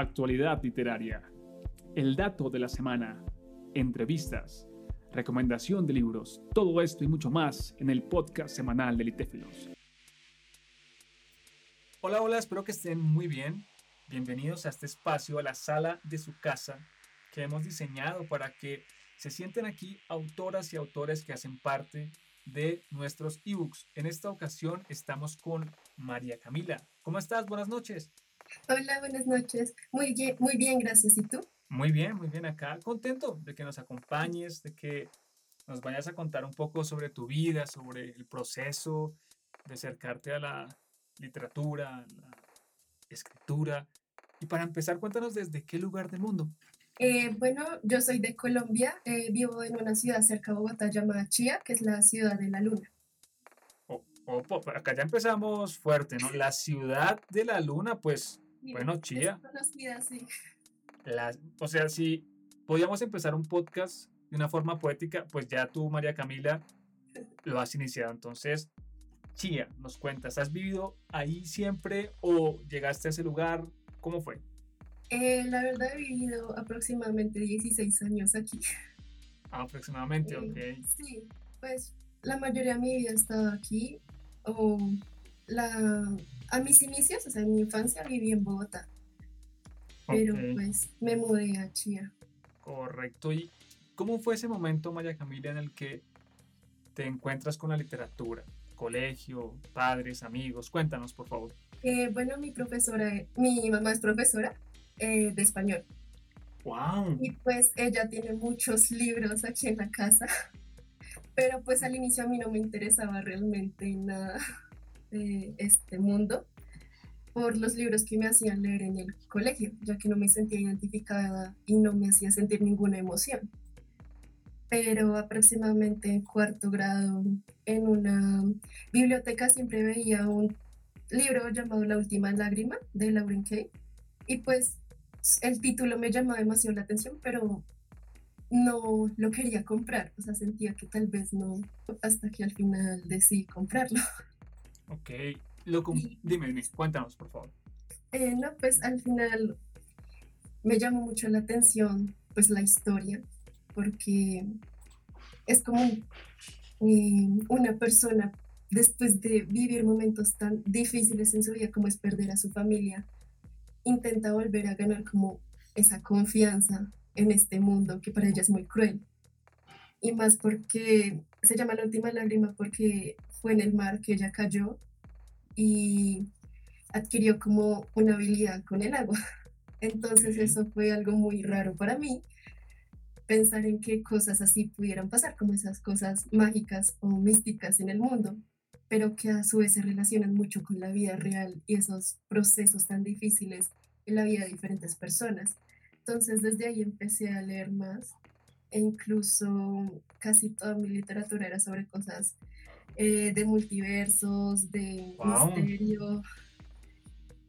Actualidad literaria, el dato de la semana, entrevistas, recomendación de libros, todo esto y mucho más en el podcast semanal de Litéfilos. Hola, hola, espero que estén muy bien. Bienvenidos a este espacio, a la sala de su casa, que hemos diseñado para que se sienten aquí autoras y autores que hacen parte de nuestros ebooks. En esta ocasión estamos con María Camila. ¿Cómo estás? Buenas noches. Hola, buenas noches. Muy bien, gracias. ¿Y tú? Muy bien acá. Contento de que nos acompañes, de que nos vayas a contar un poco sobre tu vida, sobre el proceso de acercarte a la literatura, a la escritura. Y para empezar, cuéntanos desde qué lugar del mundo. Bueno, yo soy de Colombia. Vivo en una ciudad cerca de Bogotá llamada Chía, que es la ciudad de la luna. Acá ya empezamos fuerte, ¿no? La ciudad de la luna, pues, mira, bueno, Chía. Conocida, sí. Si podíamos empezar un podcast de una forma poética, pues ya tú, María Camila, lo has iniciado. Entonces, Chía, nos cuentas, ¿has vivido ahí siempre o llegaste a ese lugar? ¿Cómo fue? La verdad, he vivido aproximadamente 16 años aquí. Aproximadamente, ok. Sí, pues la mayoría de mi vida he estado aquí. A mis inicios, o sea, en mi infancia viví en Bogotá, pero pues me mudé a Chía. Correcto. ¿Y cómo fue ese momento, María Camila, en el que te encuentras con la literatura? Colegio, padres, amigos, cuéntanos por favor. Mi mamá es profesora de español. ¡Wow! Y pues ella tiene muchos libros aquí en la casa, pero pues al inicio a mí no me interesaba realmente nada de este mundo por los libros que me hacían leer en el colegio, ya que no me sentía identificada y no me hacía sentir ninguna emoción. Pero aproximadamente en cuarto grado, en una biblioteca siempre veía un libro llamado La última lágrima, de Lauren Kate, y pues el título me llamaba demasiado la atención, pero no lo quería comprar, o sea, sentía que tal vez no, hasta que al final decidí comprarlo. Ok, dime, cuéntanos por favor. Pues al final me llamó mucho la atención pues la historia, porque es como una persona después de vivir momentos tan difíciles en su vida como es perder a su familia, intenta volver a ganar como esa confianza en este mundo que para ella es muy cruel. Y más porque se llama La última lágrima porque fue en el mar que ella cayó y adquirió como una habilidad con el agua. Entonces eso fue algo muy raro para mí, pensar en qué cosas así pudieran pasar, como esas cosas mágicas o místicas en el mundo, pero que a su vez se relacionan mucho con la vida real y esos procesos tan difíciles en la vida de diferentes personas. Entonces desde ahí empecé a leer más e incluso casi toda mi literatura era sobre cosas de multiversos, de misterio.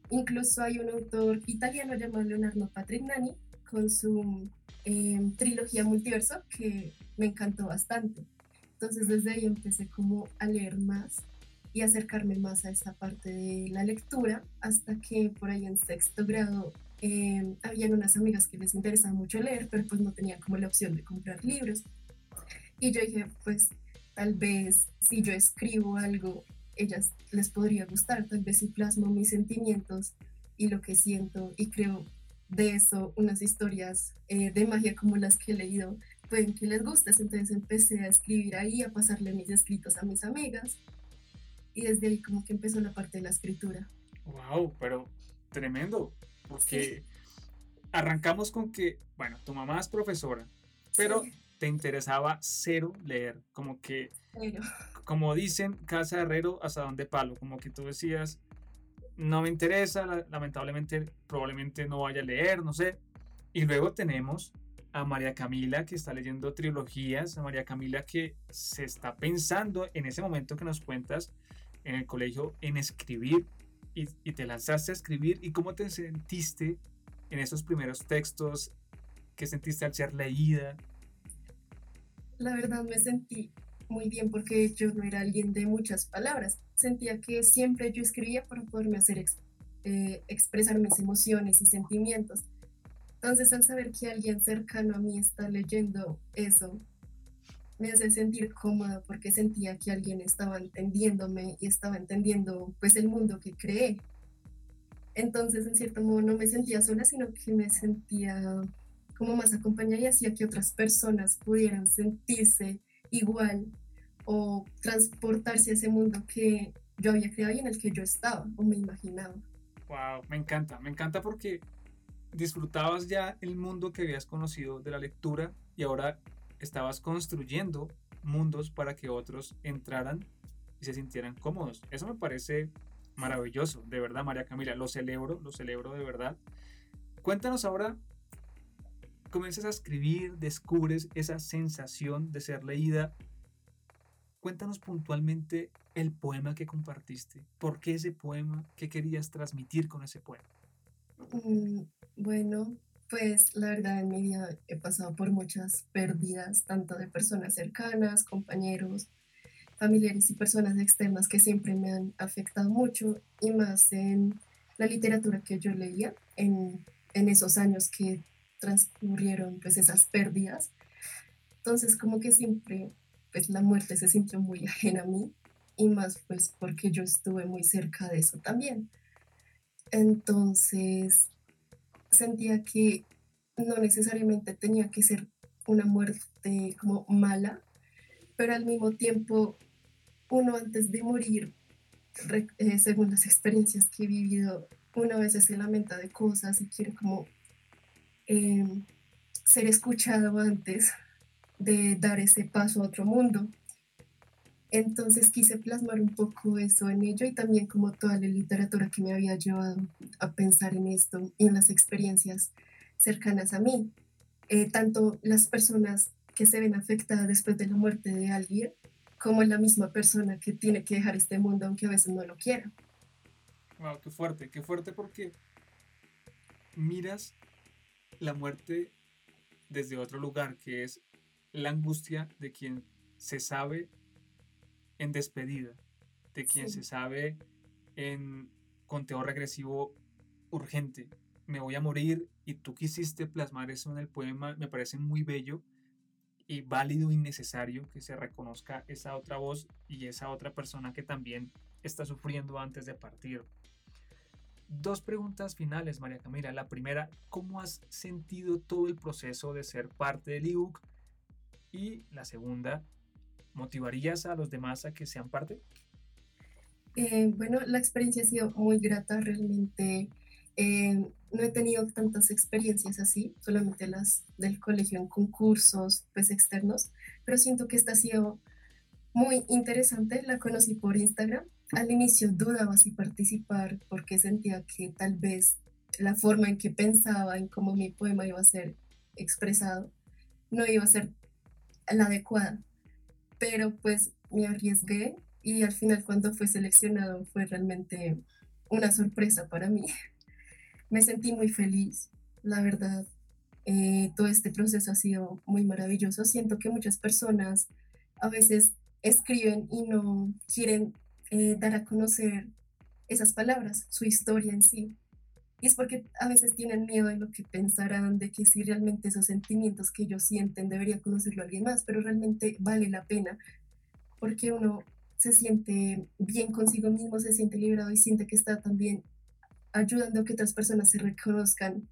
Incluso hay un autor italiano llamado Leonardo Patrignani con su trilogía Multiverso que me encantó bastante. Entonces desde ahí empecé como a leer más y acercarme más a esa parte de la lectura hasta que por ahí en sexto grado habían unas amigas que les interesaba mucho leer, pero pues no tenían como la opción de comprar libros. Y yo dije, pues tal vez si yo escribo algo, ellas les podría gustar, tal vez si plasmo mis sentimientos y lo que siento y creo de eso unas historias de magia como las que he leído, pueden que les guste. Entonces empecé a escribir ahí, a pasarle mis escritos a mis amigas y desde ahí como que empezó la parte de la escritura. ¡Wow! Pero tremendo. Porque arrancamos con que, bueno, tu mamá es profesora, pero te interesaba cero leer, como que, como dicen, casa de herrero hasta donde palo, como que tú decías, no me interesa, lamentablemente, probablemente no vaya a leer, no sé. Y luego tenemos a María Camila que está leyendo trilogías, a María Camila que se está pensando en ese momento que nos cuentas en el colegio en escribir. Y te lanzaste a escribir, ¿y cómo te sentiste en esos primeros textos? ¿Qué sentiste al ser leída? La verdad me sentí muy bien porque yo no era alguien de muchas palabras. Sentía que siempre yo escribía para poderme hacer expresar mis emociones y sentimientos. Entonces, al saber que alguien cercano a mí está leyendo eso, me hace sentir cómoda porque sentía que alguien estaba entendiéndome y estaba entendiendo pues el mundo que creé. Entonces, en cierto modo, no me sentía sola, sino que me sentía como más acompañada y hacía que otras personas pudieran sentirse igual o transportarse a ese mundo que yo había creado y en el que yo estaba o me imaginaba. Wow, me encanta porque disfrutabas ya el mundo que habías conocido de la lectura y ahora estabas construyendo mundos para que otros entraran y se sintieran cómodos. Eso me parece maravilloso, de verdad, María Camila, lo celebro de verdad. Cuéntanos ahora, comienzas a escribir, descubres esa sensación de ser leída. Cuéntanos puntualmente el poema que compartiste. ¿Por qué ese poema? ¿Qué querías transmitir con ese poema? Bueno, pues la verdad en mi vida he pasado por muchas pérdidas, tanto de personas cercanas, compañeros, familiares y personas externas que siempre me han afectado mucho, y más en la literatura que yo leía en esos años que transcurrieron pues esas pérdidas. Entonces como que siempre pues la muerte se sintió muy ajena a mí, y más pues porque yo estuve muy cerca de eso también. Entonces sentía que no necesariamente tenía que ser una muerte como mala, pero al mismo tiempo uno antes de morir, según las experiencias que he vivido, uno a veces se lamenta de cosas y quiere como ser escuchado antes de dar ese paso a otro mundo. Entonces quise plasmar un poco eso en ello, y también como toda la literatura que me había llevado a pensar en esto y en las experiencias cercanas a mí. Tanto las personas que se ven afectadas después de la muerte de alguien, como la misma persona que tiene que dejar este mundo aunque a veces no lo quiera. Wow, qué fuerte porque miras la muerte desde otro lugar, que es la angustia de quien se sabe en despedida, de quien sí se sabe en conteo regresivo urgente, me voy a morir, y tú quisiste plasmar eso en el poema. Me parece muy bello y válido y necesario que se reconozca esa otra voz y esa otra persona que también está sufriendo antes de partir. Dos preguntas finales, María Camila. La primera, ¿cómo has sentido todo el proceso de ser parte del ebook? Y la segunda, ¿motivarías a los demás a que sean parte? Bueno, la experiencia ha sido muy grata, realmente no he tenido tantas experiencias así, solamente las del colegio en concursos pues, externos, pero siento que esta ha sido muy interesante. La conocí por Instagram, al inicio dudaba si participar porque sentía que tal vez la forma en que pensaba, en cómo mi poema iba a ser expresado, no iba a ser la adecuada. Pero pues me arriesgué y al final cuando fue seleccionado fue realmente una sorpresa para mí. Me sentí muy feliz, la verdad. Todo este proceso ha sido muy maravilloso. Siento que muchas personas a veces escriben y no quieren dar a conocer esas palabras, su historia en sí. Y es porque a veces tienen miedo de lo que pensarán, de que si realmente esos sentimientos que ellos sienten debería conocerlo a alguien más, pero realmente vale la pena, porque uno se siente bien consigo mismo, se siente liberado y siente que está también ayudando a que otras personas se reconozcan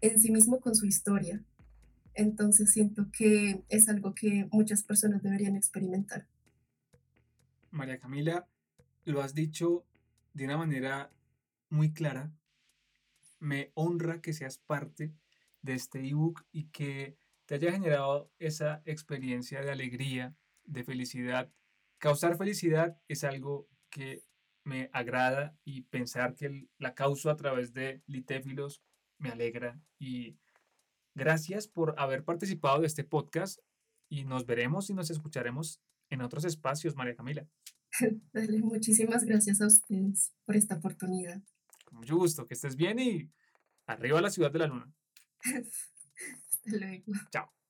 en sí mismo con su historia. Entonces siento que es algo que muchas personas deberían experimentar. María Camila, lo has dicho de una manera muy clara. Me honra que seas parte de este ebook y que te haya generado esa experiencia de alegría, de felicidad. Causar felicidad es algo que me agrada, y pensar que la causo a través de Litéfilos me alegra. Y gracias por haber participado de este podcast, y nos veremos y nos escucharemos en otros espacios, María Camila. Dale, muchísimas gracias a ustedes por esta oportunidad. Mucho gusto, que estés bien y arriba la ciudad de la luna. Hasta luego. Chao.